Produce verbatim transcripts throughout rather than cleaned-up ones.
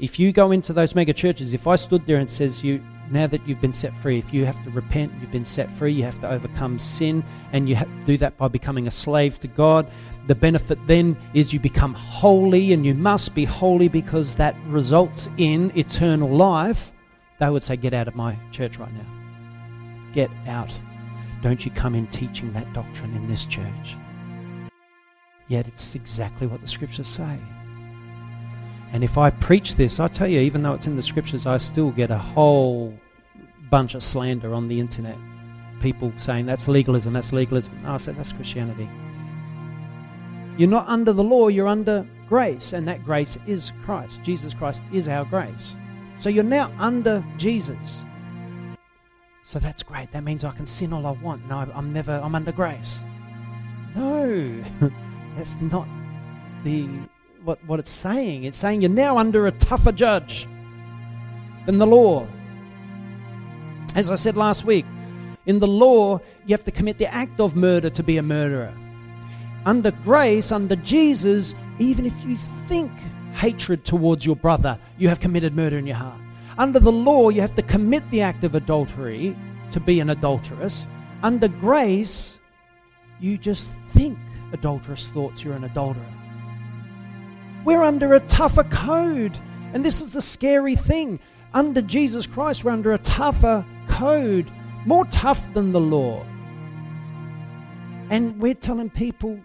If you go into those mega churches, if I stood there and says, you, now that you've been set free, if you have to repent, you've been set free, you have to overcome sin, and you have to do that by becoming a slave to God. The benefit then is you become holy, and you must be holy because that results in eternal life. They would say, get out of my church right now. Get out. Don't you come in teaching that doctrine in this church. Yet it's exactly what the scriptures say. And if I preach this, I tell you, even though it's in the scriptures, I still get a whole bunch of slander on the internet. People saying, that's legalism, that's legalism. No, I said, that's Christianity. You're not under the law, you're under grace. And that grace is Christ. Jesus Christ is our grace. So you're now under Jesus. So that's great. That means I can sin all I want. No, I'm never, I'm under grace. No, that's not the... What, what it's saying. It's saying you're now under a tougher judge than the law. As I said last week, in the law, you have to commit the act of murder to be a murderer. Under grace, under Jesus, even if you think hatred towards your brother, you have committed murder in your heart. Under the law, you have to commit the act of adultery to be an adulteress. Under grace, you just think adulterous thoughts, you're an adulterer. We're under a tougher code. And this is the scary thing. Under Jesus Christ, we're under a tougher code, more tough than the law. And we're telling people,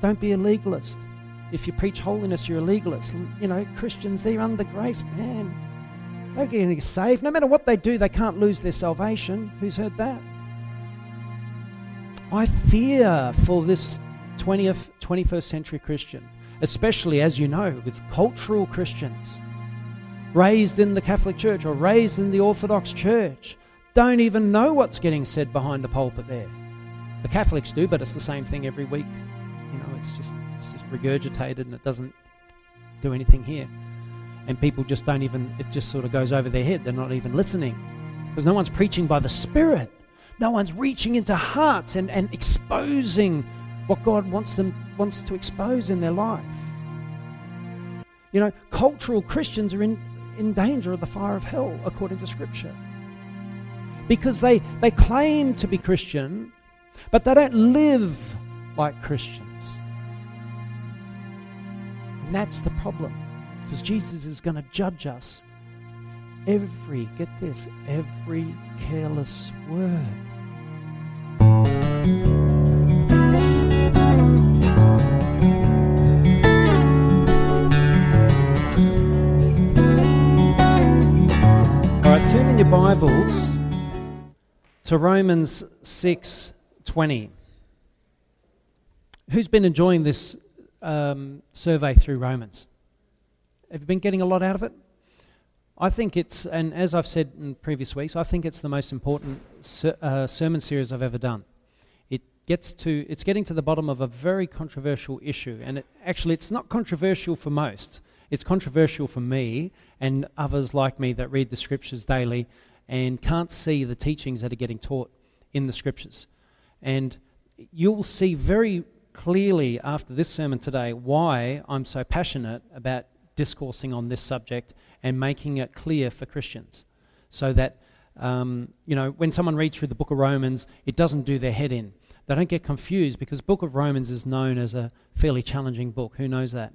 don't be a legalist. If you preach holiness, you're a legalist. You know, Christians, they're under grace, man. They're getting saved. No matter what they do, they can't lose their salvation. Who's heard that? I fear for this twentieth, twenty-first century Christian. Especially, as you know, with cultural Christians raised in the Catholic Church or raised in the Orthodox Church, don't even know what's getting said behind the pulpit there. The Catholics do, but it's the same thing every week. You know, it's just it's just regurgitated and it doesn't do anything here. And people just don't even, it just sort of goes over their head. They're not even listening because no one's preaching by the Spirit. No one's reaching into hearts and, and exposing what God wants them wants to expose in their life. You know, cultural Christians are in, in danger of the fire of hell, according to Scripture. Because they, they claim to be Christian, but they don't live like Christians. And that's the problem. Because Jesus is going to judge us every, get this, every careless word. Turn in your Bibles to Romans six twenty. Who's been enjoying this um, survey through Romans? Have you been getting a lot out of it? I think it's, and as I've said in previous weeks, I think it's the most important ser- uh, sermon series I've ever done. It gets to, it's getting to the bottom of a very controversial issue, and it, actually it's not controversial for most. It's controversial for me and others like me that read the scriptures daily and can't see the teachings that are getting taught in the scriptures. And you'll see very clearly after this sermon today why I'm so passionate about discoursing on this subject and making it clear for Christians so that, um, you know, when someone reads through the book of Romans, it doesn't do their head in. They don't get confused because the book of Romans is known as a fairly challenging book. Who knows that?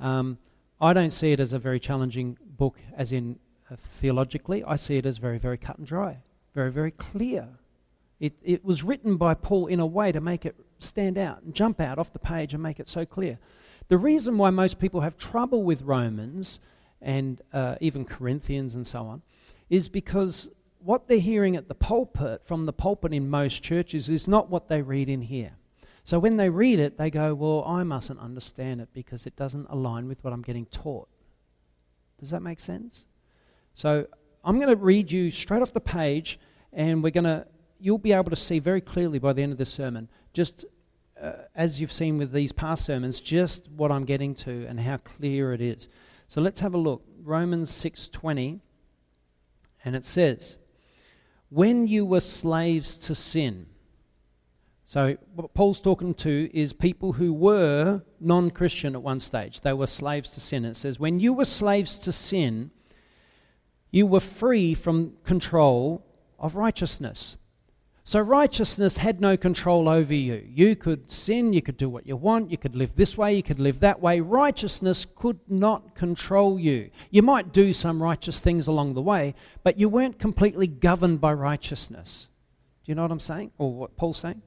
Um, I don't see it as a very challenging book as in uh, theologically. I see it as very, very cut and dry, very, very clear. It, it was written by Paul in a way to make it stand out and jump out off the page and make it so clear. The reason why most people have trouble with Romans and uh, even Corinthians and so on is because what they're hearing at the pulpit, from the pulpit in most churches, is not what they read in here. So when they read it, they go, well, I mustn't understand it because it doesn't align with what I'm getting taught. Does that make sense? So I'm going to read you straight off the page, and we're going to, you'll be able to see very clearly by the end of this sermon, just uh, as you've seen with these past sermons, just what I'm getting to and how clear it is. So let's have a look. Romans six twenty, and it says, when you were slaves to sin, So what Paul's talking to is people who were non-Christian at one stage. They were slaves to sin. It says, when you were slaves to sin, you were free from control of righteousness. So righteousness had no control over you. You could sin, you could do what you want, you could live this way, you could live that way. Righteousness could not control you. You might do some righteous things along the way, but you weren't completely governed by righteousness. Do you know what I'm saying? Or what Paul's saying?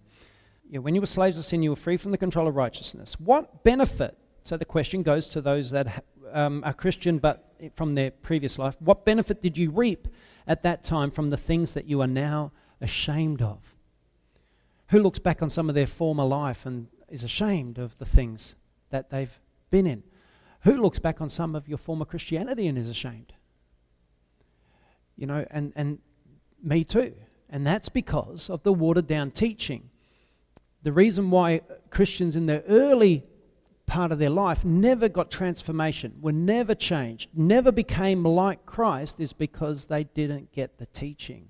Yeah, when you were slaves of sin, you were free from the control of righteousness. What benefit? So the question goes to those that um, are Christian but from their previous life. What benefit did you reap at that time from the things that you are now ashamed of? Who looks back on some of their former life and is ashamed of the things that they've been in? Who looks back on some of your former Christianity and is ashamed? You know, and, and me too. And that's because of the watered down teaching. The reason why Christians in the early part of their life never got transformation, were never changed, never became like Christ is because they didn't get the teaching.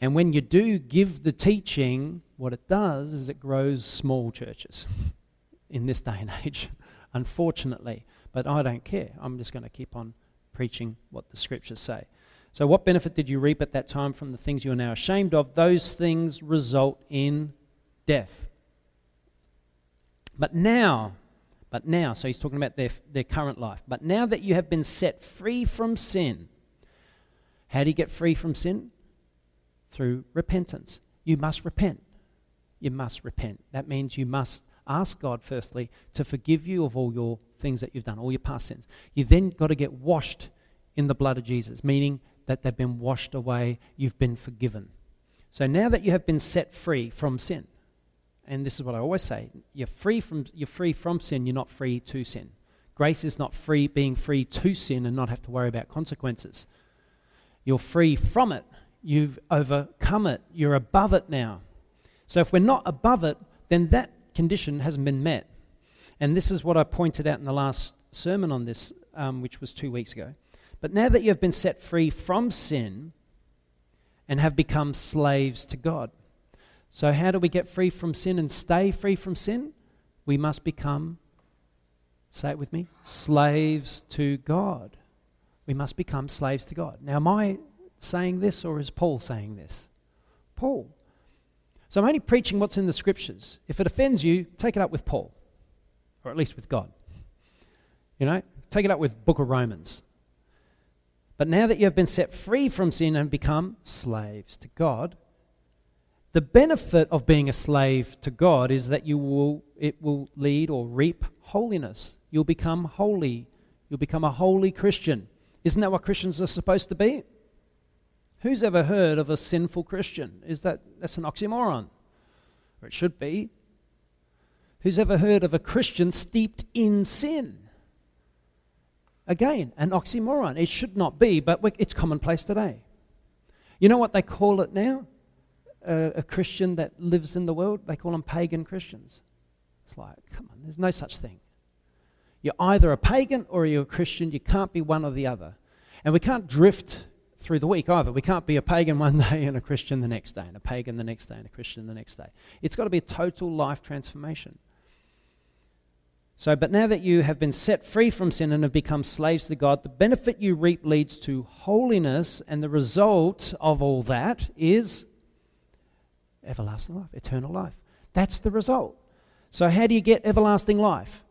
And when you do give the teaching, what it does is it grows small churches in this day and age, unfortunately. But I don't care. I'm just going to keep on preaching what the scriptures say. So what benefit did you reap at that time from the things you are now ashamed of? Those things result in death. But now, but now, so he's talking about their, their current life. But now that you have been set free from sin, how do you get free from sin? Through repentance. You must repent. You must repent. That means you must ask God, firstly, to forgive you of all your things that you've done, all your past sins. You then got to get washed in the blood of Jesus, meaning that they've been washed away, you've been forgiven. So now that you have been set free from sin, and this is what I always say, you're free from you're free from sin, you're not free to sin. Grace is not free being free to sin and not have to worry about consequences. You're free from it. You've overcome it. You're above it now. So if we're not above it, then that condition hasn't been met. And this is what I pointed out in the last sermon on this, um, which was two weeks ago. But now that you have been set free from sin and have become slaves to God. So how do we get free from sin and stay free from sin? We must become, say it with me, slaves to God. We must become slaves to God. Now, my saying this, or is Paul saying this? Paul. So I'm only preaching what's in the scriptures. If it offends you, take it up with Paul, or at least with God. You know, take it up with Book of Romans. But now that you have been set free from sin and become slaves to God, the benefit of being a slave to God is that you will it will lead or reap holiness. You'll become holy. You'll become a holy Christian. Isn't that what Christians are supposed to be? Who's ever heard of a sinful Christian? Is that that's an oxymoron? Or it should be. Who's ever heard of a Christian steeped in sin? Again, an oxymoron. It should not be, but it's commonplace today. You know what they call it now? A, a Christian that lives in the world? They call them pagan Christians. It's like, come on, there's no such thing. You're either a pagan or you're a Christian. You can't be one or the other. And we can't drift through the week either. We can't be a pagan one day and a Christian the next day, and a pagan the next day and a Christian the next day. It's got to be a total life transformation. So, but now that you have been set free from sin and have become slaves to God, the benefit you reap leads to holiness, and the result of all that is everlasting life, eternal life. That's the result. So how do you get everlasting life?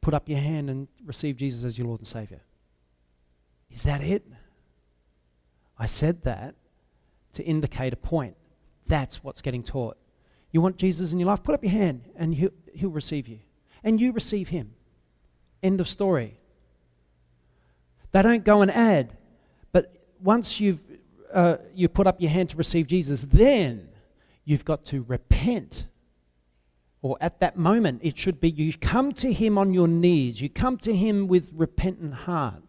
Put up your hand and receive Jesus as your Lord and Savior. Is that it? I said that to indicate a point. That's what's getting taught. You want Jesus in your life? Put up your hand and he'll, he'll receive you. And you receive him. End of story. They don't go and add. But once you've uh, you put up your hand to receive Jesus, then you've got to repent. Or at that moment, it should be you come to him on your knees. You come to him with repentant heart.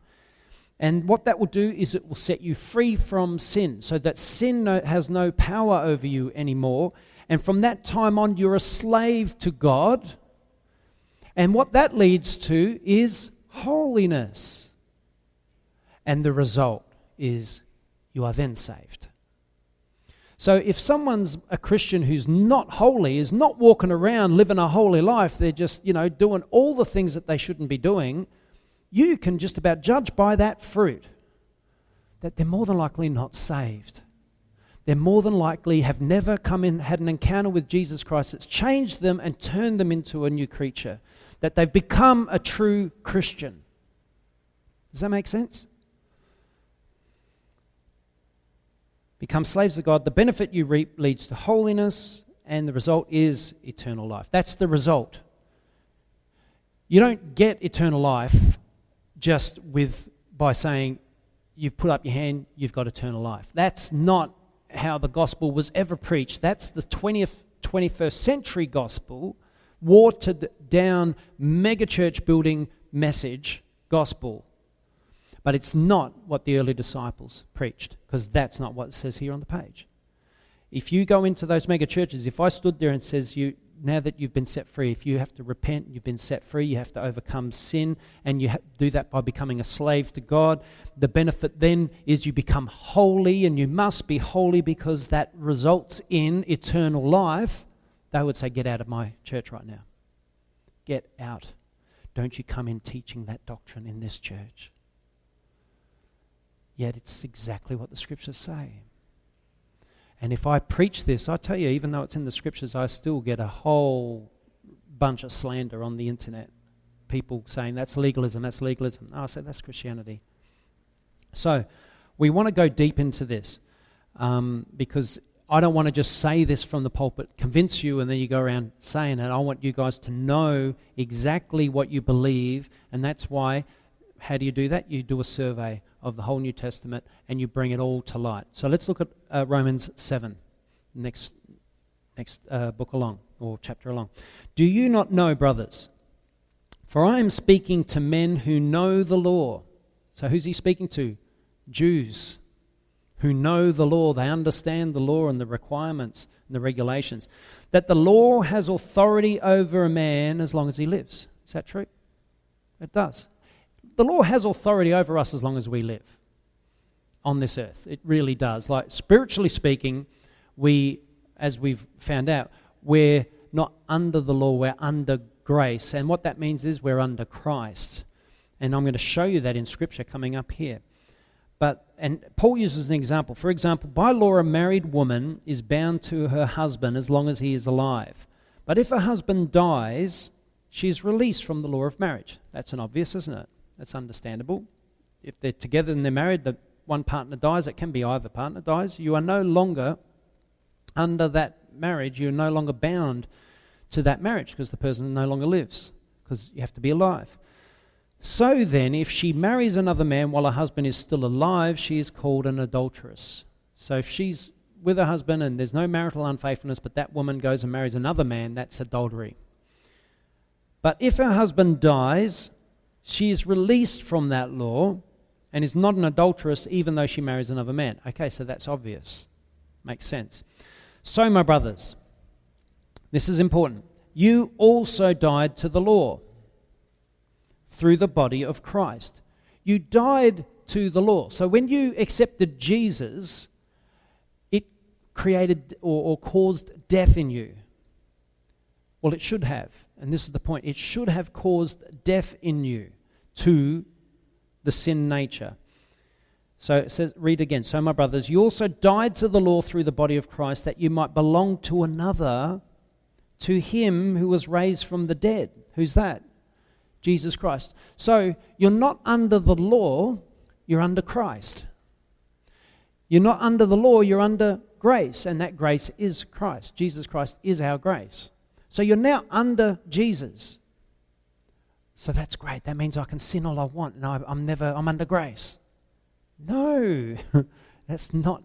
And what that will do is it will set you free from sin, so that sin no, has no power over you anymore. And from that time on, you're a slave to God. And what that leads to is holiness. And the result is you are then saved. So if someone's a Christian who's not holy, is not walking around living a holy life, they're just, you know, doing all the things that they shouldn't be doing, you can just about judge by that fruit that they're more than likely not saved. They're more than likely have never come in, had an encounter with Jesus Christ that's changed them and turned them into a new creature, that they've become a true Christian. Does that make sense? Become slaves of God. The benefit you reap leads to holiness, and the result is eternal life. That's the result. You don't get eternal life just with by saying, you've put up your hand, you've got eternal life. That's not how the gospel was ever preached. That's the twentieth, twenty-first century gospel, watered down, mega church building message gospel. But it's not what the early disciples preached, because that's not what it says here on the page. If you go into those mega churches, if I stood there and says, you, now that you've been set free, if you have to repent, you've been set free, you have to overcome sin, and you ha- do that by becoming a slave to God, the benefit then is you become holy, and you must be holy because that results in eternal life, they would say, get out of my church right now. Get out. Don't you come in teaching that doctrine in this church. Yet it's exactly what the Scriptures say. And if I preach this, I tell you, even though it's in the Scriptures, I still get a whole bunch of slander on the internet. People saying, that's legalism, that's legalism. Oh, I say, that's Christianity. So we want to go deep into this um, because I don't want to just say this from the pulpit, convince you, and then you go around saying it. I want you guys to know exactly what you believe, and that's why, how do you do that? You do a survey of the whole New Testament, and you bring it all to light. So let's look at uh, Romans seven, next next uh, book along, or chapter along. Do you not know, brothers, for I am speaking to men who know the law. So who's he speaking to? Jews who know the law. They understand the law and the requirements and the regulations. That the law has authority over a man as long as he lives. Is that true? It does. The law has authority over us as long as we live on this earth. It really does. Like, spiritually speaking, we, as we've found out, we're not under the law, we're under grace. And what that means is we're under Christ. And I'm going to show you that in Scripture coming up here. But, and Paul uses an example. For example, by law, a married woman is bound to her husband as long as he is alive. But if her husband dies, she is released from the law of marriage. That's an obvious, isn't it? That's understandable. If they're together and they're married, the one partner dies, it can be either partner dies, you are no longer under that marriage, you're no longer bound to that marriage because the person no longer lives, because you have to be alive. So then, if she marries another man while her husband is still alive, she is called an adulteress. So if she's with her husband and there's no marital unfaithfulness, but that woman goes and marries another man, that's adultery. But if her husband dies, she is released from that law and is not an adulteress even though she marries another man. Okay, so that's obvious. Makes sense. So, my brothers, this is important. You also died to the law through the body of Christ. You died to the law. So when you accepted Jesus, it created or, or caused death in you. Well, it should have. And this is the point. It should have caused death in you to the sin nature. So it says, read again. So, my brothers, you also died to the law through the body of Christ that you might belong to another, to him who was raised from the dead. Who's that? Jesus Christ. So you're not under the law, you're under Christ. You're not under the law, you're under grace. And that grace is Christ. Jesus Christ is our grace. So you're now under Jesus. So that's great. That means I can sin all I want and I, I'm never, I'm under grace. No, that's not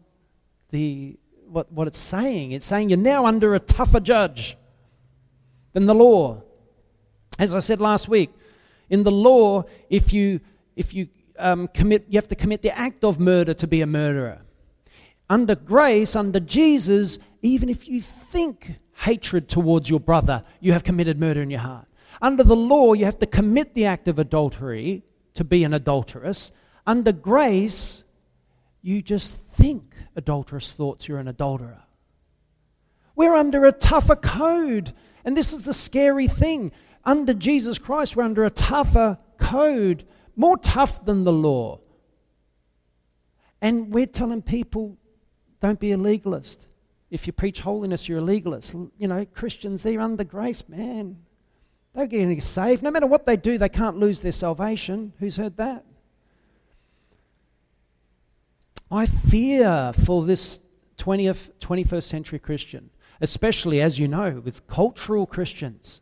the what, what it's saying. It's saying you're now under a tougher judge than the law. As I said last week, in the law, if you if you um, commit, you have to commit the act of murder to be a murderer. Under grace, under Jesus, even if you think hatred towards your brother, you have committed murder in your heart. Under the law, you have to commit the act of adultery to be an adulteress. Under grace, you just think adulterous thoughts, you're an adulterer. We're under a tougher code. And this is the scary thing. Under Jesus Christ, we're under a tougher code, more tough than the law. And we're telling people, don't be a legalist. If you preach holiness, you're a legalist. You know, Christians, they're under grace, man. They're getting saved. No matter what they do, they can't lose their salvation. Who's heard that? I fear for this twentieth, twenty-first century Christian, especially, as you know, with cultural Christians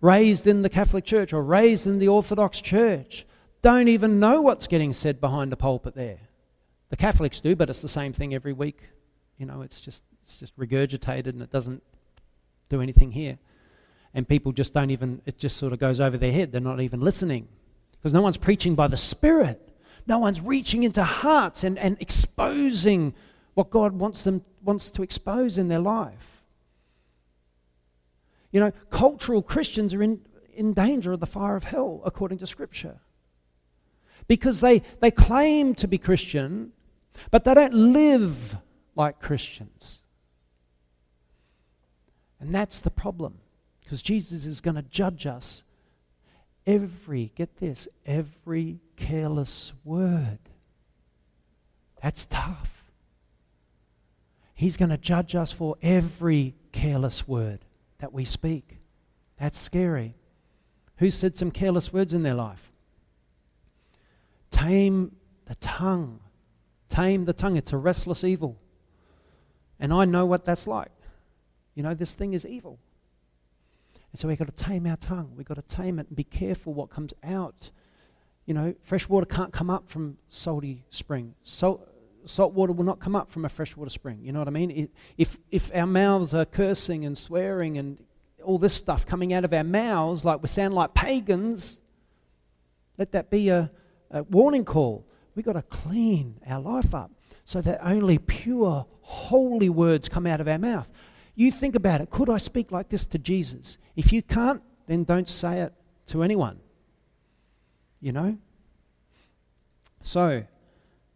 raised in the Catholic Church or raised in the Orthodox Church, don't even know what's getting said behind the pulpit there. The Catholics do, but it's the same thing every week. You know, it's just, it's just regurgitated and it doesn't do anything here. And people just don't even, it just sort of goes over their head. They're not even listening because no one's preaching by the Spirit. No one's reaching into hearts and, and exposing what God wants them wants to expose in their life. You know, cultural Christians are in, in danger of the fire of hell, according to Scripture. Because they, they claim to be Christian, but they don't live like Christians. And that's the problem. Because Jesus is going to judge us every, get this, every careless word. That's tough. He's going to judge us for every careless word that we speak. That's scary. Who said some careless words in their life? Tame the tongue. Tame the tongue. It's a restless evil. And I know what that's like. You know, this thing is evil. And so we've got to tame our tongue. We've got to tame it and be careful what comes out. You know, fresh water can't come up from salty spring. Salt, salt water will not come up from a freshwater spring. You know what I mean? It, if, if our mouths are cursing and swearing and all this stuff coming out of our mouths, like we sound like pagans, let that be a, a warning call. We've got to clean our life up so that only pure, holy words come out of our mouth. You think about it. Could I speak like this to Jesus? If you can't, then don't say it to anyone. You know? So,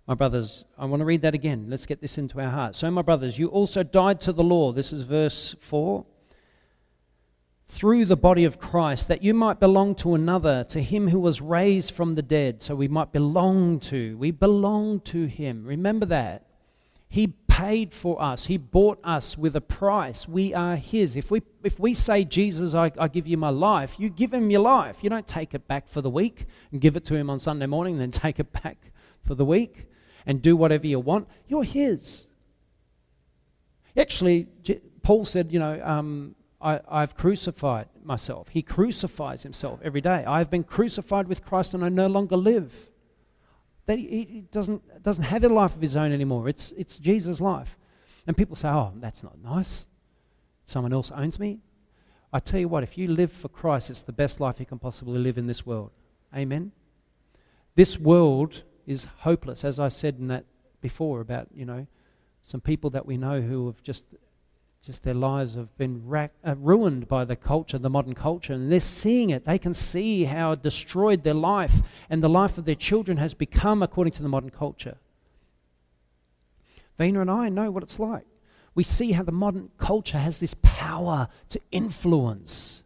my brothers, I want to read that again. Let's get this into our hearts. So, my brothers, you also died to the law. This is verse four. Through the body of Christ, that you might belong to another, to him who was raised from the dead. So we might belong to, we belong to him. Remember that. He paid for us. He bought us with a price. We are his. If we if we say, Jesus, I, I give you my life, you give him your life. You don't take it back for the week and give it to him on Sunday morning and then take it back for the week and do whatever you want. You're his. Actually, Paul said, you know, um, I, I've crucified myself. He crucifies himself every day. I've been crucified with Christ and I no longer live. That he doesn't doesn't have a life of his own anymore. It's it's Jesus' life. And people say, oh, that's not nice. Someone else owns me. I tell you what, if you live for Christ, it's the best life you can possibly live in this world. Amen? This world is hopeless, as I said in that before about, you know, some people that we know who have just, just their lives have been ra- uh, ruined by the culture, the modern culture, and they're seeing it. They can see how it destroyed their life and the life of their children has become according to the modern culture. Vina and I know what it's like. We see how the modern culture has this power to influence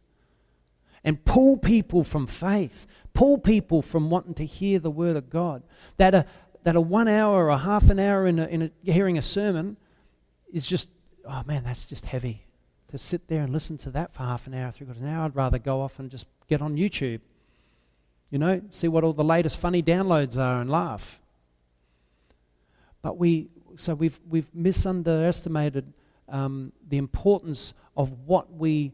and pull people from faith, pull people from wanting to hear the Word of God. That a, that a one hour or half an hour in, a, in a, hearing a sermon is just, oh man, that's just heavy. To sit there and listen to that for half an hour, three quarters of an hour, I'd rather go off and just get on YouTube. You know, see what all the latest funny downloads are and laugh. But we, so we've we've misunderestimated um, the importance of what we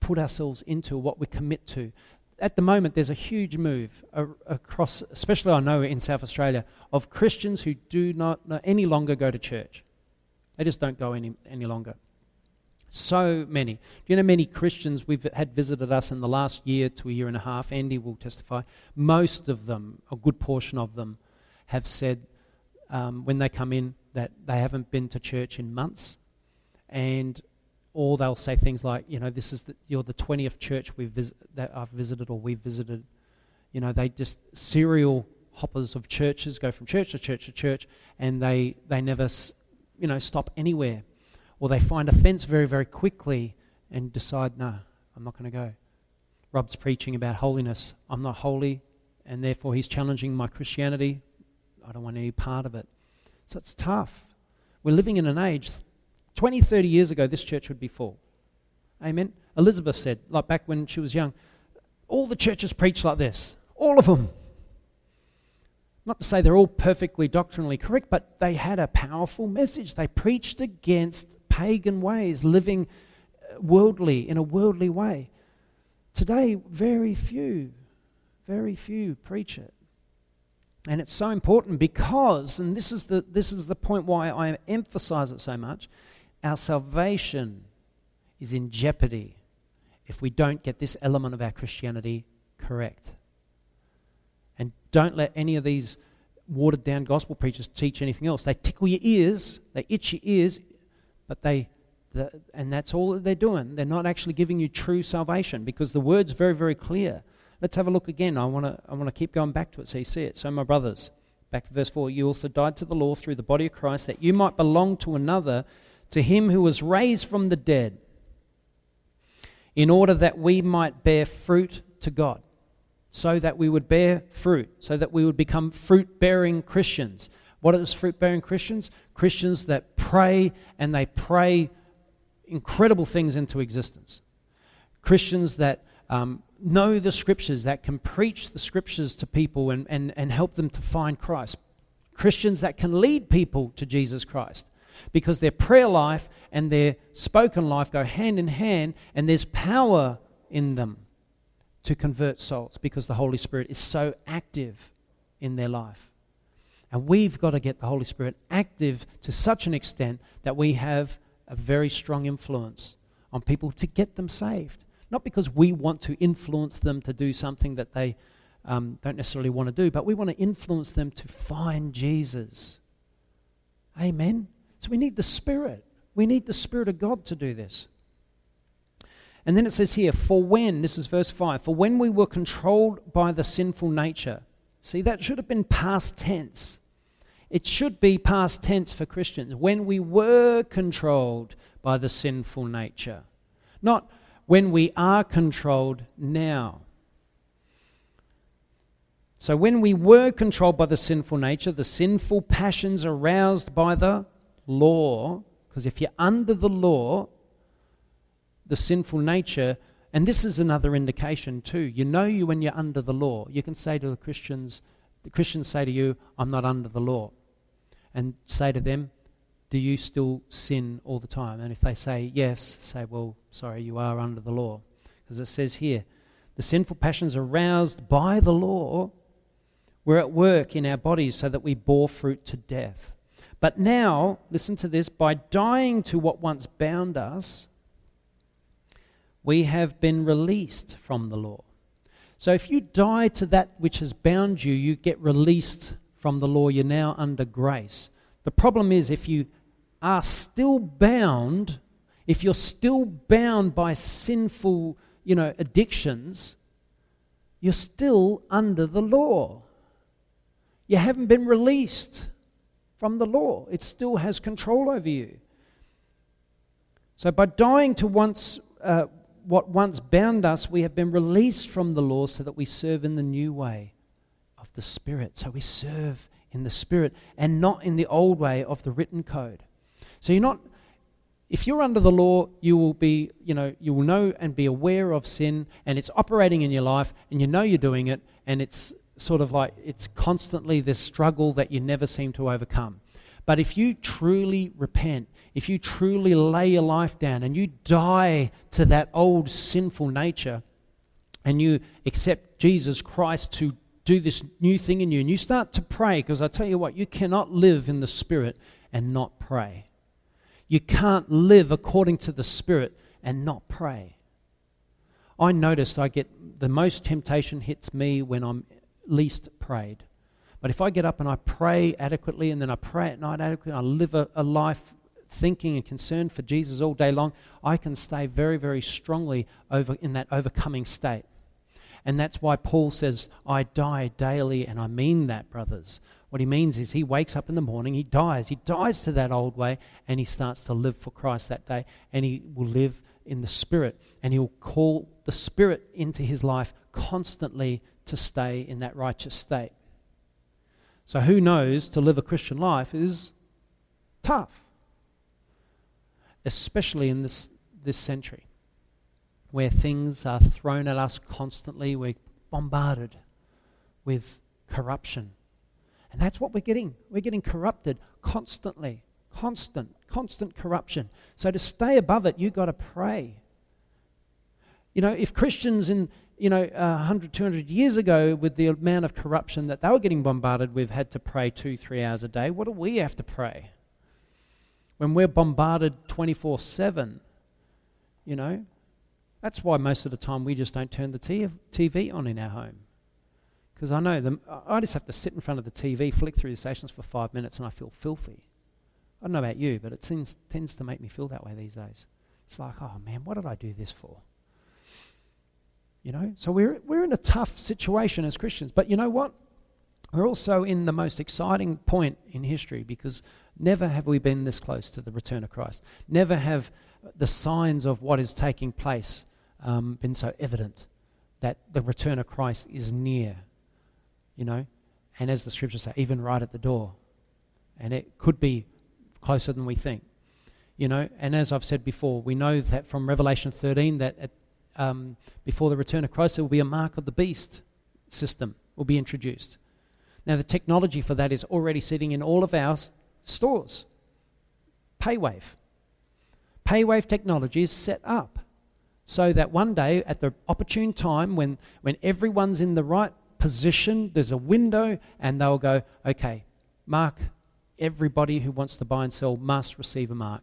put ourselves into, what we commit to. At the moment, there's a huge move across, especially I know in South Australia, of Christians who do not any longer go to church. They just don't go any any longer. So many. Do you know many Christians we've had visited us in the last year to a year and a half? Andy will testify. Most of them, a good portion of them, have said um, when they come in that they haven't been to church in months, and or they'll say things like, you know, this is the, you're the twentieth church we've vis- that I've visited or we've visited. You know, they just serial hoppers of churches, go from church to church to church, and they, they never, you know, stop anywhere. Or they find offense very, very quickly and decide, no, I'm not going to go. Rob's preaching about holiness. I'm not holy, and therefore he's challenging my Christianity. I don't want any part of it. So it's tough. We're living in an age, twenty, thirty years ago, this church would be full. Amen? Elizabeth said, like back when she was young, all the churches preach like this. All of them. Not to say they're all perfectly doctrinally correct, but they had a powerful message. They preached against pagan ways, living worldly, in a worldly way. Today, very few, very few preach it. And it's so important because, and this is the this is the point why I emphasize it so much, our salvation is in jeopardy if we don't get this element of our Christianity correct. And don't let any of these watered-down gospel preachers teach anything else. They tickle your ears, they itch your ears, but they, the, and that's all that they're doing. They're not actually giving you true salvation because the word's very, very clear. Let's have a look again. I want to I want to keep going back to it so you see it. So my brothers, back to verse four, you also died to the law through the body of Christ that you might belong to another, to him who was raised from the dead, in order that we might bear fruit to God, so that we would bear fruit, so that we would become fruit-bearing Christians. What is fruit-bearing Christians? Christians that pray, and they pray incredible things into existence. Christians that... Um, know the scriptures, that can preach the scriptures to people and, and, and help them to find Christ. Christians that can lead people to Jesus Christ because their prayer life and their spoken life go hand in hand, and there's power in them to convert souls because the Holy Spirit is so active in their life. And we've got to get the Holy Spirit active to such an extent that we have a very strong influence on people to get them saved. Not because we want to influence them to do something that they um, don't necessarily want to do, but we want to influence them to find Jesus. Amen? So we need the Spirit. We need the Spirit of God to do this. And then it says here, for when, this is verse five, for when we were controlled by the sinful nature. See, that should have been past tense. It should be past tense for Christians. When we were controlled by the sinful nature. Not... when we are controlled now. So when we were controlled by the sinful nature, the sinful passions aroused by the law, because if you're under the law, the sinful nature, and this is another indication too, you know you when you're under the law. You can say to the Christians, the Christians say to you, I'm not under the law. And say to them, do you still sin all the time? And if they say yes, say, well, sorry, you are under the law. Because it says here, the sinful passions aroused by the law were at work in our bodies so that we bore fruit to death. But now, listen to this, by dying to what once bound us, we have been released from the law. So if you die to that which has bound you, you get released from the law. You're now under grace. The problem is if you are still bound, if you're still bound by sinful, you know, addictions, you're still under the law. You haven't been released from the law. It still has control over you. So by dying to once, uh, what once bound us, we have been released from the law so that we serve in the new way of the Spirit. So we serve in the Spirit and not in the old way of the written code. So you're not, if you're under the law, you will be, you know, you will know and be aware of sin, and it's operating in your life, and you know you're doing it, and it's sort of like it's constantly this struggle that you never seem to overcome. But if you truly repent, if you truly lay your life down and you die to that old sinful nature and you accept Jesus Christ to do this new thing in you, and you start to pray, because I tell you what, you cannot live in the Spirit and not pray. You can't live according to the Spirit and not pray. I noticed I get the most temptation hits me when I'm least prayed. But if I get up and I pray adequately, and then I pray at night adequately, and I live a, a life thinking and concerned for Jesus all day long, I can stay very, very strongly over in that overcoming state. And that's why Paul says, I die daily, and I mean that, brothers. What he means is he wakes up in the morning, he dies. He dies to that old way, and he starts to live for Christ that day, and he will live in the Spirit, and he'll call the Spirit into his life constantly to stay in that righteous state. So who knows, to live a Christian life is tough, especially in this, this century, where things are thrown at us constantly. We're bombarded with corruption. And that's what we're getting. We're getting corrupted constantly. Constant, constant corruption. So to stay above it, you've got to pray. You know, if Christians in, you know, uh, one hundred, two hundred years ago, with the amount of corruption that they were getting bombarded with, had to pray two, three hours a day, what do we have to pray? When we're bombarded twenty-four seven, you know, that's why most of the time we just don't turn the T V on in our home. Because I know, them, I just have to sit in front of the T V, flick through the stations for five minutes, and I feel filthy. I don't know about you, but it tends, tends to make me feel that way these days. It's like, oh man, what did I do this for? You know, so we're, we're in a tough situation as Christians. But you know what? We're also in the most exciting point in history, because never have we been this close to the return of Christ. Never have the signs of what is taking place um, been so evident, that the return of Christ is near, you know. And as the scriptures say, even right at the door. And it could be closer than we think, you know. And as I've said before, we know that from Revelation thirteen that at, um, before the return of Christ, there will be a mark of the beast system will be introduced. Now, the technology for that is already sitting in all of our stores. Paywave. Paywave technology is set up so that one day, at the opportune time, when, when everyone's in the right position, there's a window, and they'll go, okay, mark, everybody who wants to buy and sell must receive a mark.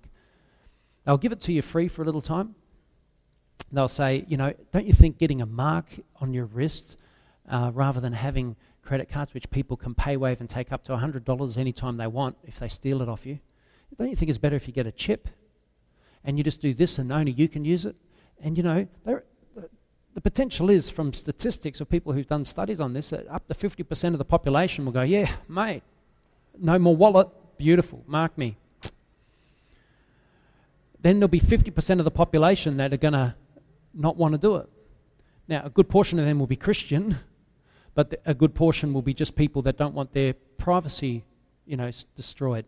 They'll give it to you free for a little time. They'll say, you know, don't you think getting a mark on your wrist uh, rather than having credit cards, which people can paywave and take up to one hundred dollars anytime they want if they steal it off you. Don't you think it's better if you get a chip and you just do this and only you can use it? And, you know, the, the potential is, from statistics of people who've done studies on this, that up to fifty percent of the population will go, yeah, mate, no more wallet, beautiful, mark me. Then there'll be fifty percent of the population that are going to not want to do it. Now, a good portion of them will be Christian, but a good portion will be just people that don't want their privacy, you know, destroyed,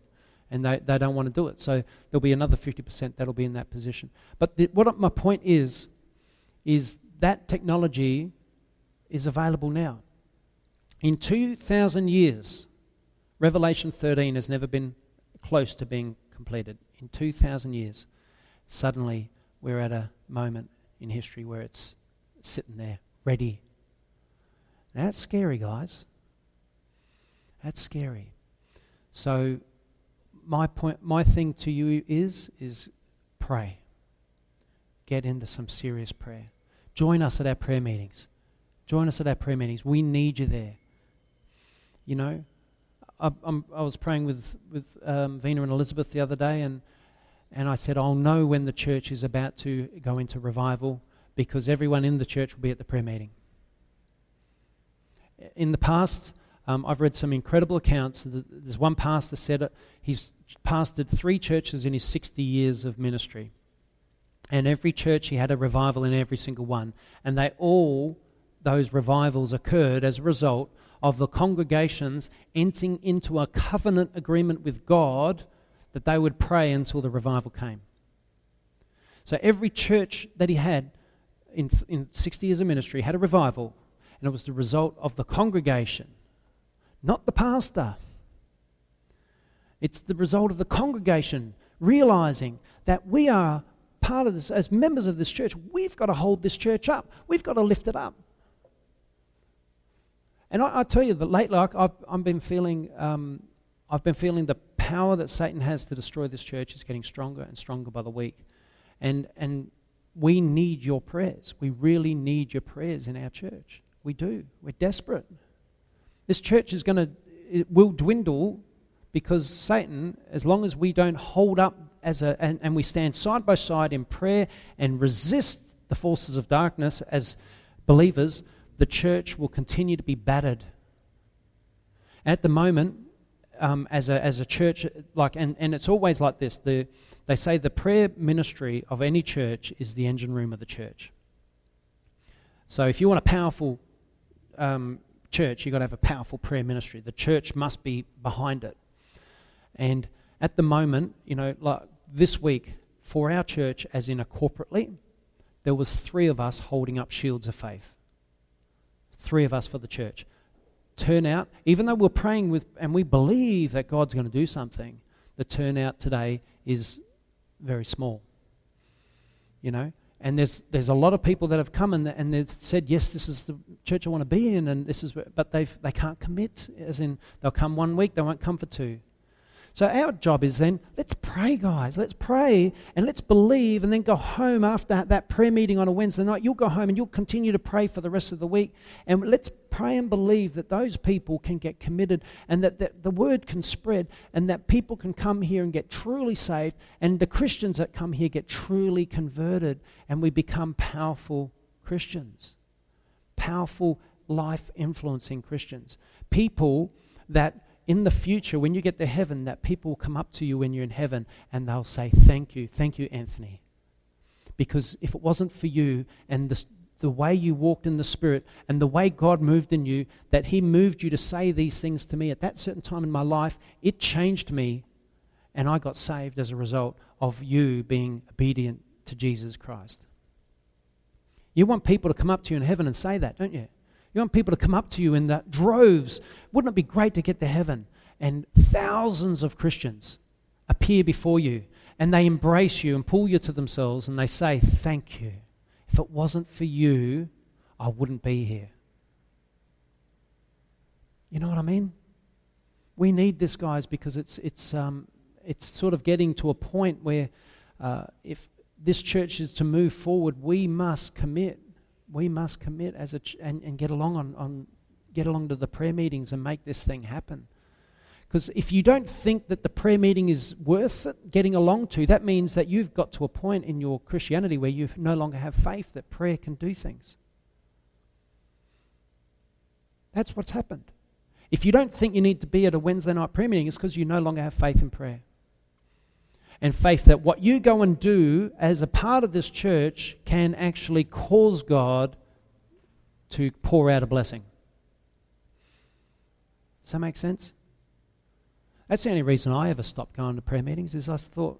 and they, they don't want to do it. So there'll be another fifty percent that'll be in that position. But the, what my point is, is that technology is available now. In two thousand years, Revelation thirteen has never been close to being completed. In two thousand years, suddenly we're at a moment in history where it's sitting there, ready. Now, that's scary, guys. That's scary. So my point, my thing to you is, is pray. Get into some serious prayer. Join us at our prayer meetings. Join us at our prayer meetings. We need you there. You know, I, I'm, I was praying with, with um, Vina and Elizabeth the other day, and, and I said, I'll know when the church is about to go into revival, because everyone in the church will be at the prayer meeting. In the past, um, I've read some incredible accounts. There's one pastor said he's pastored three churches in his sixty years of ministry. And every church, he had a revival in every single one. And they all, those revivals occurred as a result of the congregations entering into a covenant agreement with God that they would pray until the revival came. So every church that he had in, in sixty years of ministry had a revival. And it was the result of the congregation, not the pastor. It's the result of the congregation realizing that we are part of this, as members of this church, we've got to hold this church up. We've got to lift it up. And I, I tell you that lately, like, I've, I've been feeling, um, I've been feeling the power that Satan has to destroy this church is getting stronger and stronger by the week. And and we need your prayers. We really need your prayers in our church. We do. We're desperate. This church is going to, it will dwindle, because Satan, as long as we don't hold up as a, and, and we stand side by side in prayer and resist the forces of darkness as believers, the church will continue to be battered. At the moment, um, as a as a church, like and, and it's always like this. The they say the prayer ministry of any church is the engine room of the church. So if you want a powerful um, church, you've got to have a powerful prayer ministry. The church must be behind it. And at the moment, you know, like this week, for our church, as in a corporately, there was three of us holding up shields of faith. Three of us for the church. Turnout, even though we're praying with, and we believe that God's going to do something, the turnout today is very small. You know, and there's there's a lot of people that have come and and they've said, yes, this is the church I want to be in, and this is, but they they can't commit. As in, they'll come one week, they won't come for two. So our job is then, let's pray, guys. Let's pray and let's believe, and then go home after that prayer meeting on a Wednesday night. You'll go home and you'll continue to pray for the rest of the week. And let's pray and believe that those people can get committed, and that, that the word can spread, and that people can come here and get truly saved, and the Christians that come here get truly converted, and we become powerful Christians, powerful life-influencing Christians, people that... in the future, when you get to heaven, that people will come up to you when you're in heaven and they'll say, thank you, thank you, Anthony. Because if it wasn't for you and the, the way you walked in the Spirit and the way God moved in you, that he moved you to say these things to me at that certain time in my life, it changed me, and I got saved as a result of you being obedient to Jesus Christ. You want people to come up to you in heaven and say that, don't you? You want people to come up to you in the droves. Wouldn't it be great to get to heaven and thousands of Christians appear before you, and they embrace you and pull you to themselves and they say, thank you. If it wasn't for you, I wouldn't be here. You know what I mean? We need this, guys, because it's it's um, it's sort of getting to a point where uh, if this church is to move forward, we must commit. We must commit as a ch- and, and get along on, on get along to the prayer meetings and make this thing happen. Because if you don't think that the prayer meeting is worth it, getting along to, that means that you've got to a point in your Christianity where you no longer have faith that prayer can do things. That's what's happened. If you don't think you need to be at a Wednesday night prayer meeting, it's because you no longer have faith in prayer. And faith that what you go and do as a part of this church can actually cause God to pour out a blessing. Does that make sense? That's the only reason I ever stopped going to prayer meetings, is I thought,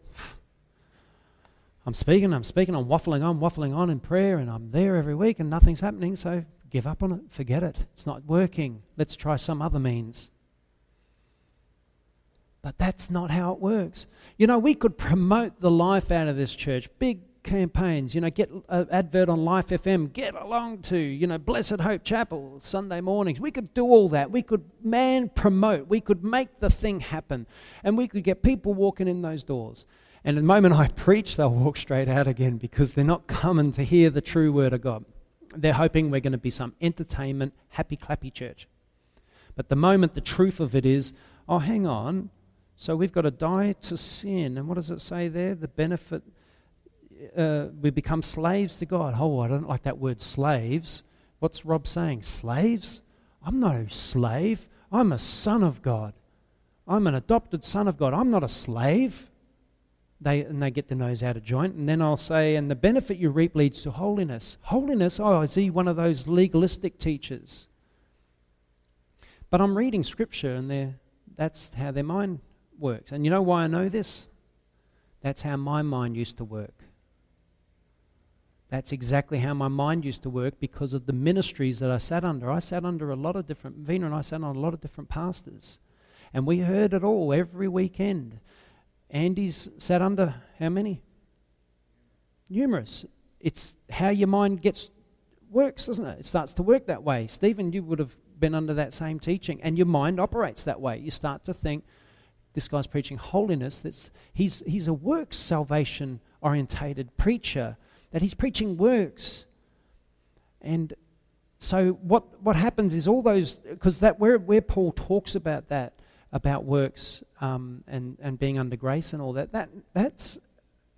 I'm speaking, I'm speaking, I'm waffling on, waffling on in prayer, and I'm there every week and nothing's happening, so give up on it, forget it. It's not working. Let's try some other means. But that's not how it works. You know, we could promote the life out of this church. Big campaigns, you know, get an advert on Life F M, get along to, you know, Blessed Hope Chapel, Sunday mornings. We could do all that. We could man promote. We could make the thing happen. And we could get people walking in those doors. And the moment I preach, they'll walk straight out again, because they're not coming to hear the true word of God. They're hoping we're going to be some entertainment, happy, clappy church. But the moment the truth of it is, oh, hang on, so we've got to die to sin. And what does it say there? The benefit, uh, we become slaves to God. Oh, I don't like that word, slaves. What's Rob saying? Slaves? I'm no slave. I'm a son of God. I'm an adopted son of God. I'm not a slave. They And they get their nose out of joint. And then I'll say, and the benefit you reap leads to holiness. Holiness, oh, is he one of those legalistic teachers? But I'm reading Scripture, and that's how their mind works. And you know why I know this? That's how my mind used to work. That's exactly how my mind used to work, because of the ministries that I sat under. I sat under a lot of different, Vina and I sat on a lot of different pastors. And we heard it all every weekend. Andy's sat under how many? Numerous. It's how your mind gets, works, isn't it? It starts to work that way. Stephen, you would have been under that same teaching, and your mind operates that way. You start to think, this guy's preaching holiness. That's he's he's a works salvation orientated preacher. That he's preaching works, and so what what happens is all those, because that where where Paul talks about that, about works um, and and being under grace and all that. That that's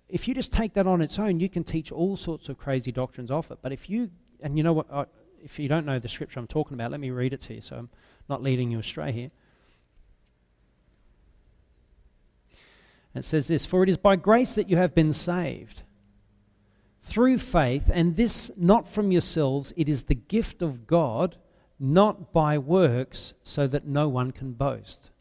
if you just take that on its own, you can teach all sorts of crazy doctrines off it. But if you and you know what I, if you don't know the scripture I'm talking about, let me read it to you so I'm not leading you astray here. It says this, "For it is by grace that you have been saved, through faith, and this not from yourselves, it is the gift of God, not by works, so that no one can boast."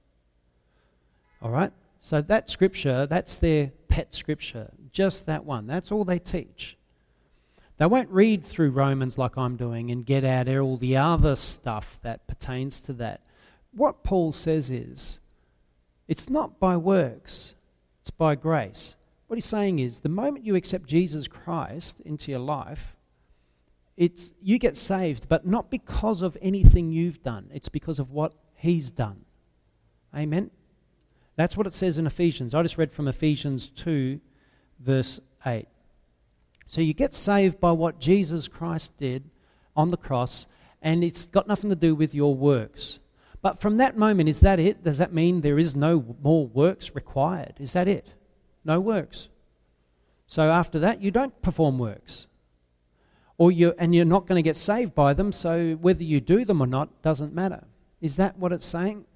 All right? So that scripture, that's their pet scripture, just that one. That's all they teach. They won't read through Romans like I'm doing and get out all the other stuff that pertains to that. What Paul says is, it's not by works, it's by grace. What he's saying is, the moment you accept Jesus Christ into your life, it's, you get saved, but not because of anything you've done. It's because of what he's done. Amen? That's what it says in Ephesians. I just read from Ephesians two, verse eight. So you get saved by what Jesus Christ did on the cross, and it's got nothing to do with your works. But from that moment, is that it? Does that mean there is no more works required? Is that it? No works. So after that, you don't perform works. Or you, and you're not going to get saved by them, so whether you do them or not doesn't matter. Is that what it's saying?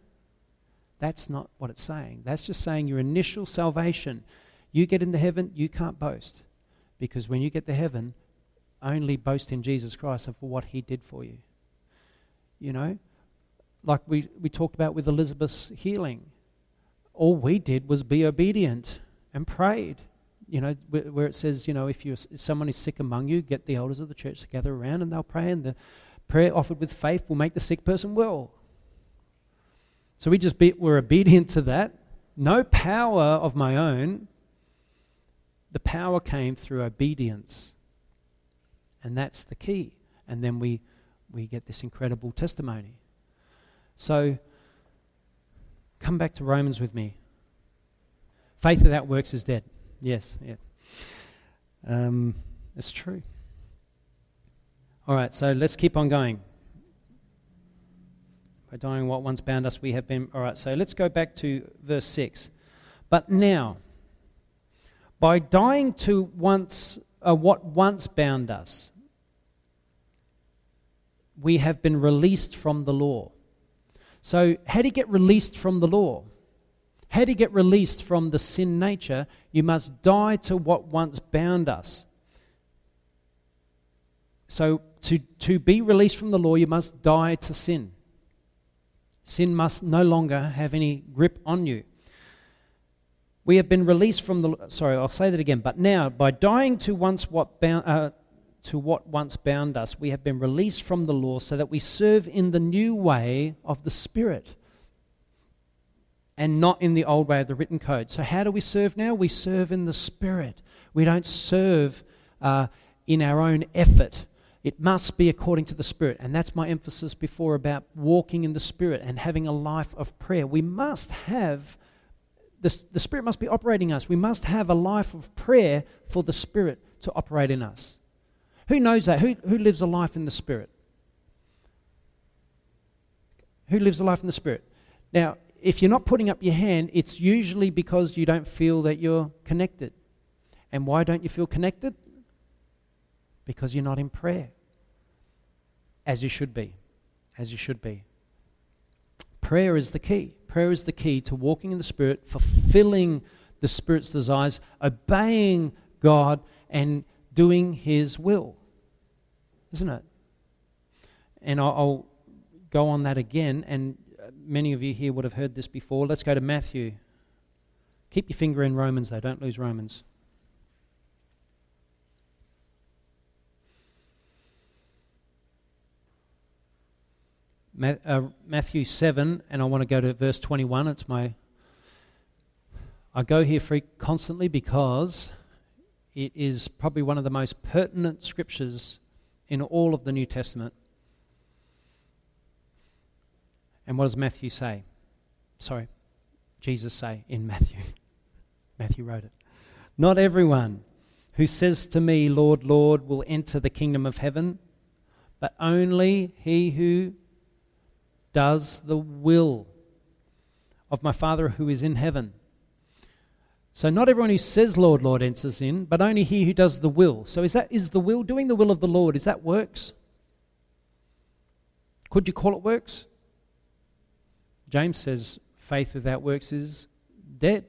That's not what it's saying. That's just saying your initial salvation. You get into heaven, you can't boast. Because when you get to heaven, only boast in Jesus Christ and for what he did for you. You know, like we, we talked about with Elizabeth's healing. All we did was be obedient and prayed. You know, where it says, you know, if, you, if someone is sick among you, get the elders of the church to gather around and they'll pray, and the prayer offered with faith will make the sick person well. So we just be, were obedient to that. No power of my own. The power came through obedience. And that's the key. And then we, we get this incredible testimony. So come back to Romans with me. Faith without works is dead. Yes, yeah. Um, it's true. All right, so let's keep on going. By dying what once bound us, we have been... All right, so let's go back to verse six. But now, by dying to once uh, what once bound us, we have been released from the law. So how do you get released from the law? How do you get released from the sin nature? You must die to what once bound us. So to, to be released from the law, you must die to sin. Sin must no longer have any grip on you. We have been released from the... Sorry, I'll say that again. But now, by dying to once what bound, uh, to what once bound us, we have been released from the law so that we serve in the new way of the Spirit and not in the old way of the written code. So how do we serve now? We serve in the Spirit. We don't serve uh, in our own effort. It must be according to the Spirit. And that's my emphasis before about walking in the Spirit and having a life of prayer. We must have, the, the Spirit must be operating us. We must have a life of prayer for the Spirit to operate in us. Who knows that? Who, who lives a life in the Spirit? Who lives a life in the Spirit? Now, if you're not putting up your hand, it's usually because you don't feel that you're connected. And why don't you feel connected? Because you're not in prayer. As you should be, as you should be. Prayer is the key. Prayer is the key to walking in the Spirit, fulfilling the Spirit's desires, obeying God and doing His will. Isn't it? And I'll, I'll go on that again, and many of you here would have heard this before. Let's go to Matthew. Keep your finger in Romans though, don't lose Romans. Matthew seven, and I want to go to verse twenty-one. It's my, I go here free constantly because it is probably one of the most pertinent scriptures in all of the New Testament. And what does Matthew say? Sorry, Jesus say in Matthew. Matthew wrote it. "Not everyone who says to me, 'Lord, Lord,' will enter the kingdom of heaven, but only he who does the will of my Father who is in heaven." So not everyone who says, "Lord, Lord," enters in, but only he who does the will. So is that is the will, doing the will of the Lord, is that works? Could you call it works? James says faith without works is dead.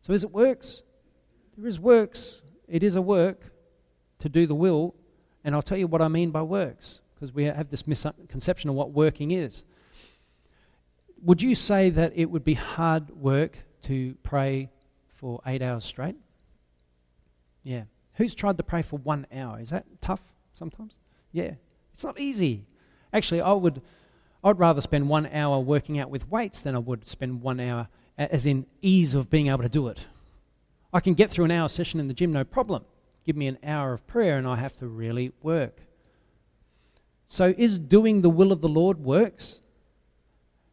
So is it works? There is works. It is a work to do the will. And I'll tell you what I mean by works, because we have this misconception of what working is. Would you say that it would be hard work to pray for eight hours straight? Yeah. Who's tried to pray for one hour? Is that tough sometimes? Yeah. It's not easy. Actually, I would, I'd rather spend one hour working out with weights than I would spend one hour as in ease of being able to do it. I can get through an hour session in the gym, no problem. Give me an hour of prayer and I have to really work. So is doing the will of the Lord works?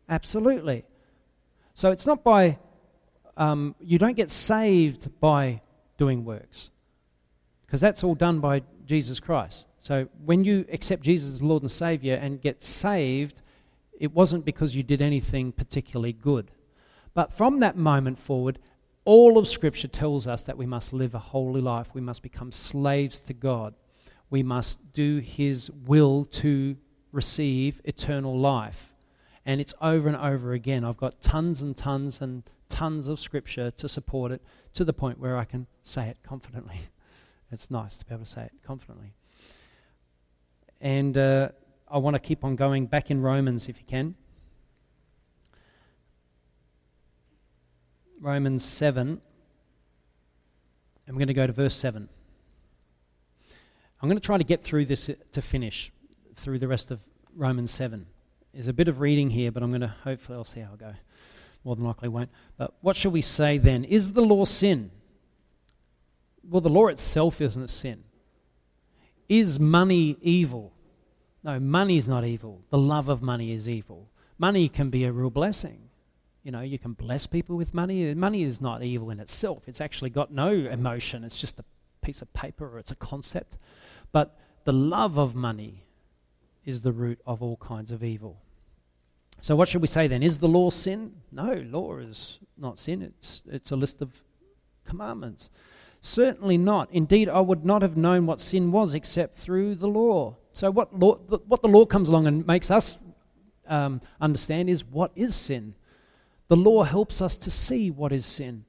Absolutely. So it's not by, um, you don't get saved by doing works, because that's all done by Jesus Christ. So when you accept Jesus as Lord and Savior and get saved, it wasn't because you did anything particularly good. But from that moment forward, all of Scripture tells us that we must live a holy life. We must become slaves to God. We must do His will to receive eternal life. And it's over and over again. I've got tons and tons and tons of Scripture to support it, to the point where I can say it confidently. It's nice to be able to say it confidently. And uh, I want to keep on going back in Romans if you can. Romans seven. I'm going to go to verse seven. I'm going to try to get through this to finish, through the rest of Romans seven. There's a bit of reading here, but I'm going to, hopefully, I'll see how I go. More than likely won't. But what shall we say then? Is the law sin? Well, the law itself isn't a sin. Is money evil? No, money is not evil. The love of money is evil. Money can be a real blessing. You know, you can bless people with money. Money is not evil in itself. It's actually got no emotion. It's just a piece of paper, or it's a concept. But the love of money is the root of all kinds of evil. So what should we say then? Is the law sin? No, law is not sin. It's, it's a list of commandments. Certainly not. Indeed, I would not have known what sin was except through the law. So what, law, what the law comes along and makes us um, understand is what is sin. The law helps us to see what is sin.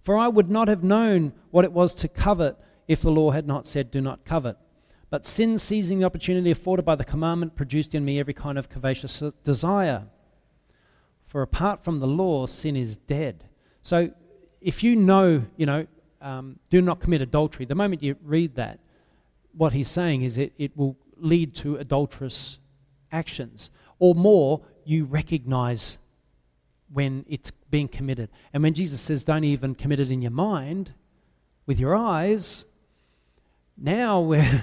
For I would not have known what it was to covet if the law had not said, do not covet. But sin, seizing the opportunity afforded by the commandment, produced in me every kind of covetous desire. For apart from the law, sin is dead. So if you know, you know, um, do not commit adultery, the moment you read that, what he's saying is it, it will lead to adulterous actions. Or more, you recognize when it's being committed. And when Jesus says, don't even commit it in your mind, with your eyes, now we're...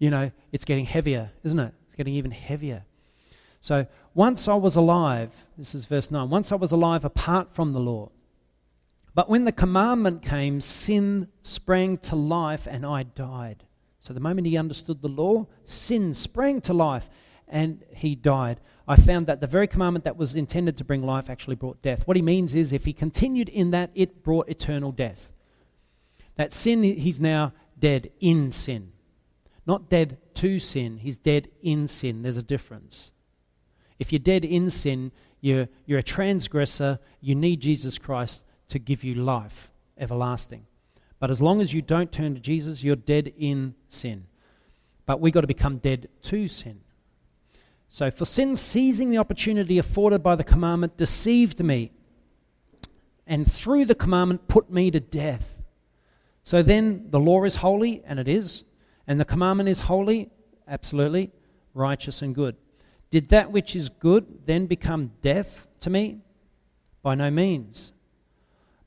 You know, it's getting heavier, isn't it? It's getting even heavier. So, once I was alive, this is verse nine, once I was alive apart from the law. But when the commandment came, sin sprang to life and I died. So the moment he understood the law, sin sprang to life and he died. I found that the very commandment that was intended to bring life actually brought death. What he means is if he continued in that, it brought eternal death. That sin, he's now dead in sin. Not dead to sin, he's dead in sin. There's a difference. If you're dead in sin, you're, you're a transgressor. You need Jesus Christ to give you life everlasting. But as long as you don't turn to Jesus, you're dead in sin. But we've got to become dead to sin. So for sin, seizing the opportunity afforded by the commandment, deceived me, and through the commandment put me to death. So then the law is holy, and it is. And the commandment is holy, absolutely, righteous and good. Did that which is good then become death to me? By no means.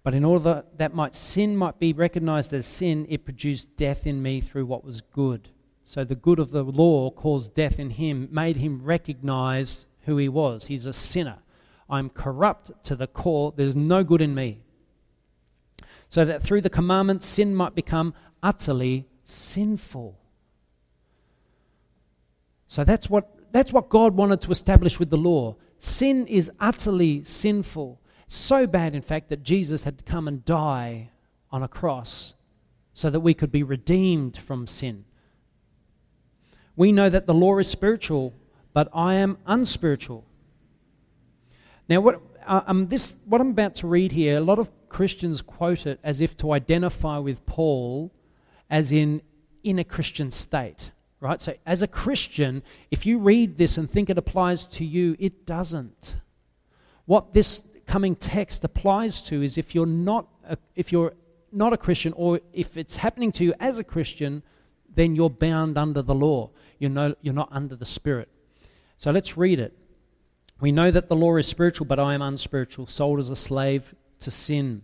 But in order that might sin might be recognized as sin, it produced death in me through what was good. So the good of the law caused death in him, made him recognize who he was. He's a sinner. I'm corrupt to the core. There's no good in me. So that through the commandment, sin might become utterly sinful. So that's what that's what God wanted to establish with the law. Sin is utterly sinful. So bad, in fact, that Jesus had to come and die on a cross so that we could be redeemed from sin. We know that the law is spiritual, but I am unspiritual. Now, what, uh, um, this, what I'm about to read here, a lot of Christians quote it as if to identify with Paul as in, in a Christian state, right? So as a Christian, if you read this and think it applies to you, it doesn't. What this coming text applies to is if you're not a, if you're not a Christian, or if it's happening to you as a Christian, then you're bound under the law. You know, you're not under the Spirit. So let's read it. We know that the law is spiritual, but I am unspiritual, sold as a slave to sin.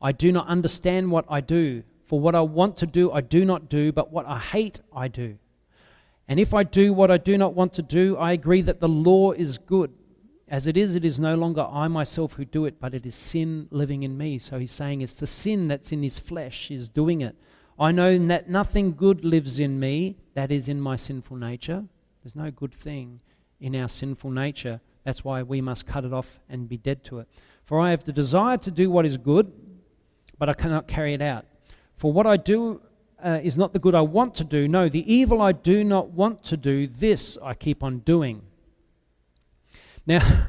I do not understand what I do, for what I want to do I do not do, but what I hate I do. And if I do what I do not want to do, I agree that the law is good. As it is, it is no longer I myself who do it, but it is sin living in me. So he's saying it's the sin that's in his flesh is doing it. I know that nothing good lives in me, that is in my sinful nature. There's no good thing in our sinful nature. That's why we must cut it off and be dead to it. For I have the desire to do what is good, but I cannot carry it out. For what I do uh, is not the good I want to do. No, the evil I do not want to do, this I keep on doing. Now,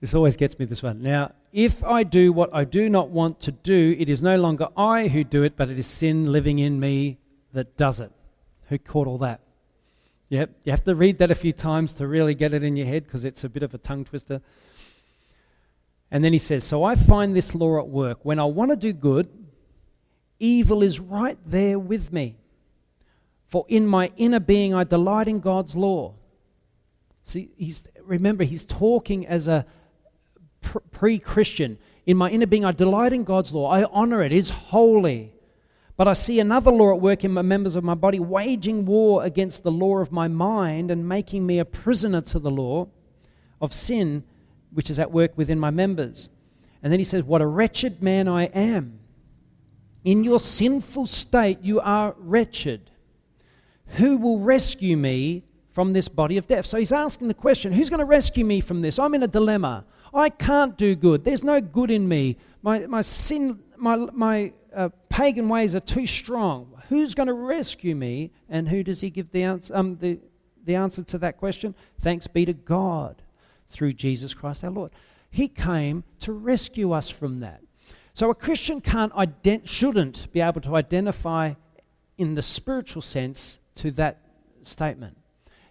this always gets me, this one. Now, if I do what I do not want to do, it is no longer I who do it, but it is sin living in me that does it. Who caught all that? Yep, you have to read that a few times to really get it in your head, because it's a bit of a tongue twister. And then he says, so I find this law at work. When I want to do good, evil is right there with me. For in my inner being I delight in God's law. See, he's, remember, he's talking as a pre-Christian. In my inner being I delight in God's law. I honor it. It's holy. But I see another law at work in my members of my body, waging war against the law of my mind and making me a prisoner to the law of sin, which is at work within my members. And then he says, what a wretched man I am. In your sinful state you are wretched. Who will rescue me from this body of death? So he's asking the question, who's going to rescue me from this? I'm in a dilemma. I can't do good. There's no good in me. My my sin, my my uh, pagan ways are too strong. Who's going to rescue me? And who does he give the answer? Um, the the answer to that question? Thanks be to God, through Jesus Christ our Lord. He came to rescue us from that. So a Christian can't ident- shouldn't be able to identify, in the spiritual sense, to that statement.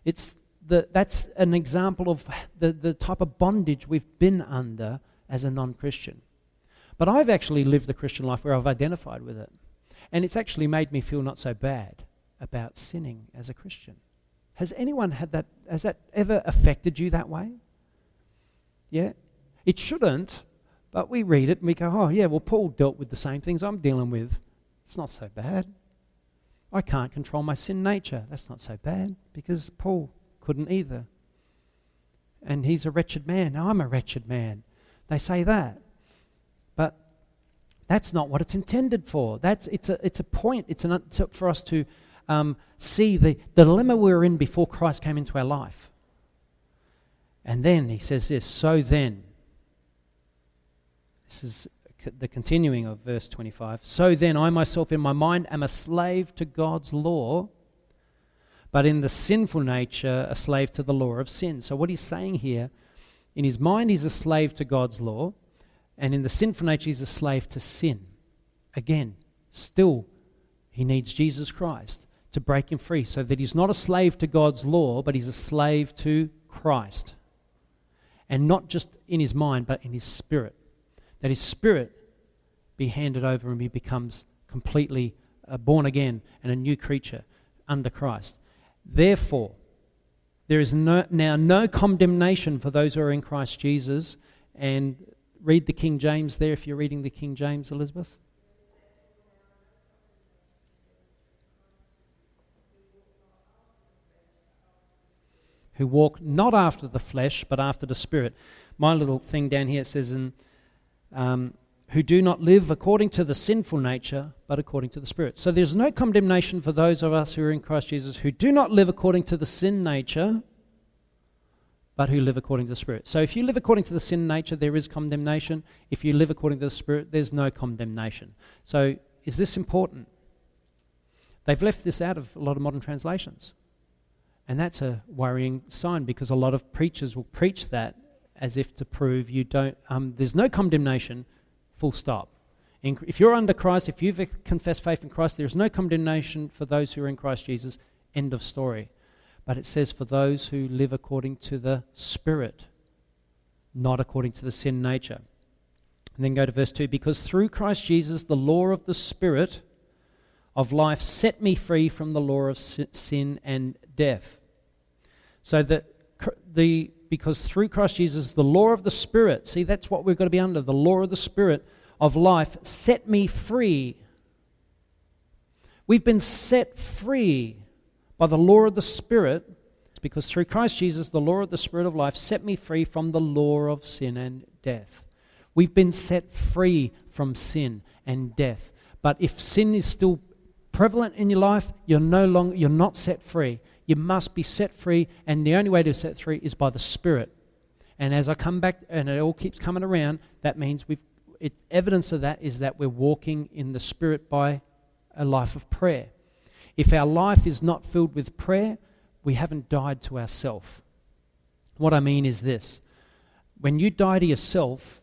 It's the, that's an example of the, the type of bondage we've been under as a non-Christian. But I've actually lived a Christian life where I've identified with it. And it's actually made me feel not so bad about sinning as a Christian. Has anyone had that, has that ever affected you that way? Yeah? It shouldn't, but we read it and we go, oh yeah, well Paul dealt with the same things I'm dealing with. It's not so bad. I can't control my sin nature. That's not so bad, because Paul couldn't either. And he's a wretched man. Now I'm a wretched man. They say that. But that's not what it's intended for. That's It's a it's a point. It's, an, it's for us to um, see the, the dilemma we were in before Christ came into our life. And then he says this, so then, this is the continuing of verse twenty-five, so then I myself in my mind am a slave to God's law, but in the sinful nature a slave to the law of sin. So what he's saying here, in his mind he's a slave to God's law, and in the sinful nature he's a slave to sin. Again, still he needs Jesus Christ to break him free, so that he's not a slave to God's law, but he's a slave to Christ. And not just in his mind, but in his spirit. That his spirit be handed over and he becomes completely uh, born again and a new creature under Christ. Therefore, there is no, now no condemnation for those who are in Christ Jesus. And read the King James there, if you're reading the King James, Elizabeth. Who walk not after the flesh, but after the Spirit. My little thing down here says in... Um, who do not live according to the sinful nature, but according to the Spirit. So there's no condemnation for those of us who are in Christ Jesus who do not live according to the sin nature, but who live according to the Spirit. So if you live according to the sin nature, there is condemnation. If you live according to the Spirit, there's no condemnation. So is this important? They've left this out of a lot of modern translations. And that's a worrying sign, because a lot of preachers will preach that as if to prove you don't, um, there's no condemnation, full stop. In, if you're under Christ, if you've confessed faith in Christ, there's no condemnation for those who are in Christ Jesus, end of story. But it says for those who live according to the Spirit, not according to the sin nature. And then go to verse two, because through Christ Jesus, the law of the Spirit of life set me free from the law of sin and death. So that the because through Christ Jesus, the law of the Spirit, see, that's what we've got to be under, the law of the Spirit of life set me free. We've been set free by the law of the Spirit, because through Christ Jesus, the law of the Spirit of life set me free from the law of sin and death. We've been set free from sin and death. But if sin is still prevalent in your life, you're no longer, you're not set free. You must be set free, and the only way to set free is by the Spirit. And as I come back, and it all keeps coming around, that means we've it, evidence of that is that we're walking in the Spirit by a life of prayer. If our life is not filled with prayer, we haven't died to ourselves. What I mean is this. When you die to yourself,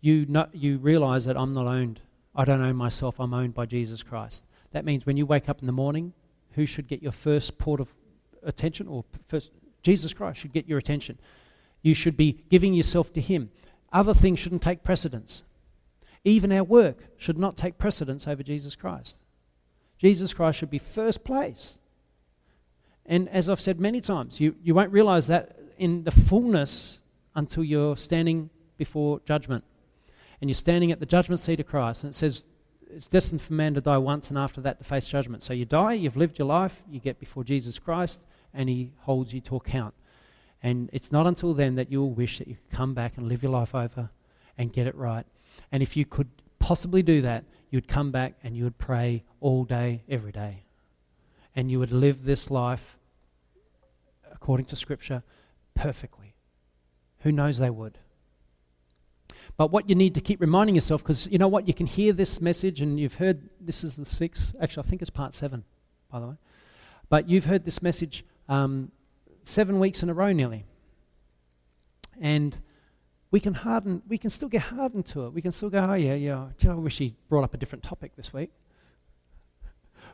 you know, you realize that I'm not owned. I don't own myself. I'm owned by Jesus Christ. That means when you wake up in the morning, who should get your first port of attention? Or first, Jesus Christ should get your attention. You should be giving yourself to Him. Other things shouldn't take precedence. Even our work should not take precedence over Jesus Christ. Jesus Christ should be first place. And as I've said many times, you, you won't realize that in the fullness until you're standing before judgment. And you're standing at the judgment seat of Christ. And it says, it's destined for man to die once and after that to face judgment. So you die, you've lived your life, you get before Jesus Christ, and He holds you to account. And it's not until then that you'll wish that you could come back and live your life over and get it right. And if you could possibly do that, you'd come back and you would pray all day, every day. And you would live this life, according to Scripture, perfectly. Who knows they would? But what you need to keep reminding yourself, because you know what, you can hear this message and you've heard, this is the sixth, actually I think it's part seven, by the way. But you've heard this message um, seven weeks in a row nearly. And we can harden, we can still get hardened to it. We can still go, oh yeah, yeah, I wish he brought up a different topic this week.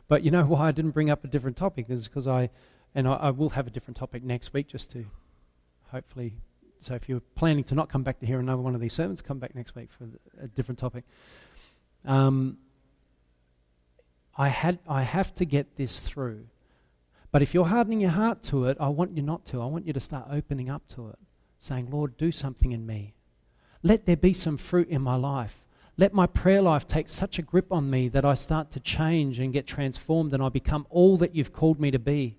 But you know why I didn't bring up a different topic is because I, and I, I will have a different topic next week just to hopefully, so if you're planning to not come back to hear another one of these sermons, come back next week for a different topic. Um, I had, I have to get this through. But if you're hardening your heart to it, I want you not to. I want you to start opening up to it, saying, Lord, do something in me. Let there be some fruit in my life. Let my prayer life take such a grip on me that I start to change and get transformed and I become all that you've called me to be.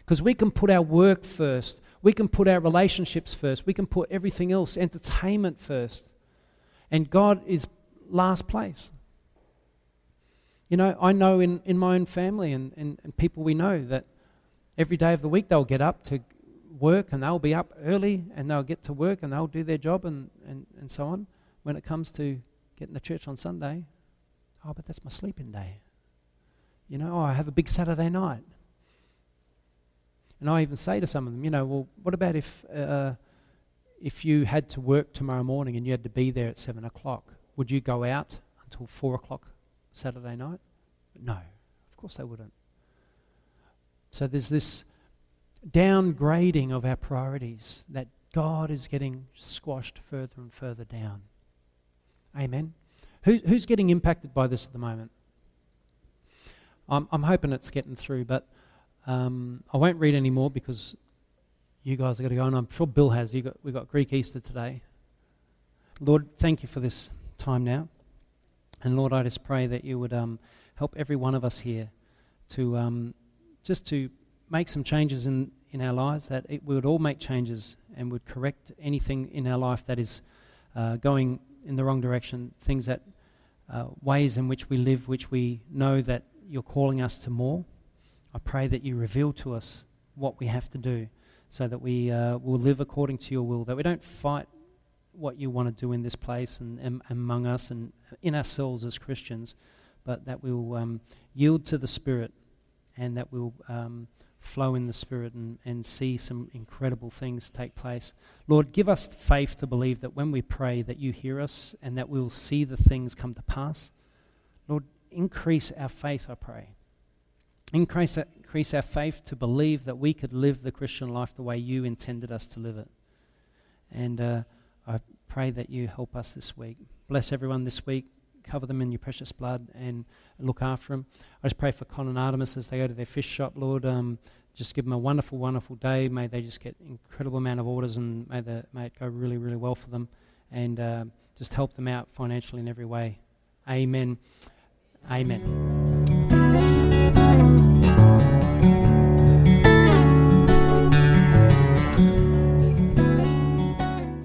Because we can put our work first. We can put our relationships first. We can put everything else, entertainment first. And God is last place. You know, I know in, in my own family and, and, and people we know that every day of the week they'll get up to work and they'll be up early and they'll get to work and they'll do their job and, and, and so on when it comes to getting to church on Sunday. Oh, but that's my sleeping day. You know, oh, I have a big Saturday night. And I even say to some of them, you know, well, what about if uh, if you had to work tomorrow morning and you had to be there at seven o'clock? Would you go out until four o'clock Saturday night? No, of course they wouldn't. So there's this downgrading of our priorities that God is getting squashed further and further down. Amen. Who, who's getting impacted by this at the moment? I'm, I'm hoping it's getting through, but Um, I won't read any more because you guys are going to go, and I'm sure Bill has. You got, we've got Greek Easter today. Lord, thank you for this time now. And Lord, I just pray that you would um, help every one of us here to um, just to make some changes in, in our lives, that it, we would all make changes and would correct anything in our life that is uh, going in the wrong direction, things that, uh, ways in which we live, which we know that you're calling us to more. I pray that you reveal to us what we have to do so that we uh, will live according to your will, that we don't fight what you want to do in this place and, and among us and in ourselves as Christians, but that we will um, yield to the Spirit and that we will um, flow in the Spirit and, and see some incredible things take place. Lord, give us faith to believe that when we pray that you hear us and that we'll see the things come to pass. Lord, increase our faith, I pray. Increase, increase our faith to believe that we could live the Christian life the way you intended us to live it. And uh, I pray that you help us this week. Bless everyone this week. Cover them in your precious blood and look after them. I just pray for Con and Artemis as they go to their fish shop, Lord. Um, just give them a wonderful, wonderful day. May they just get an incredible amount of orders, and may, the, may it go really, really well for them. And uh, just help them out financially in every way. Amen. Amen.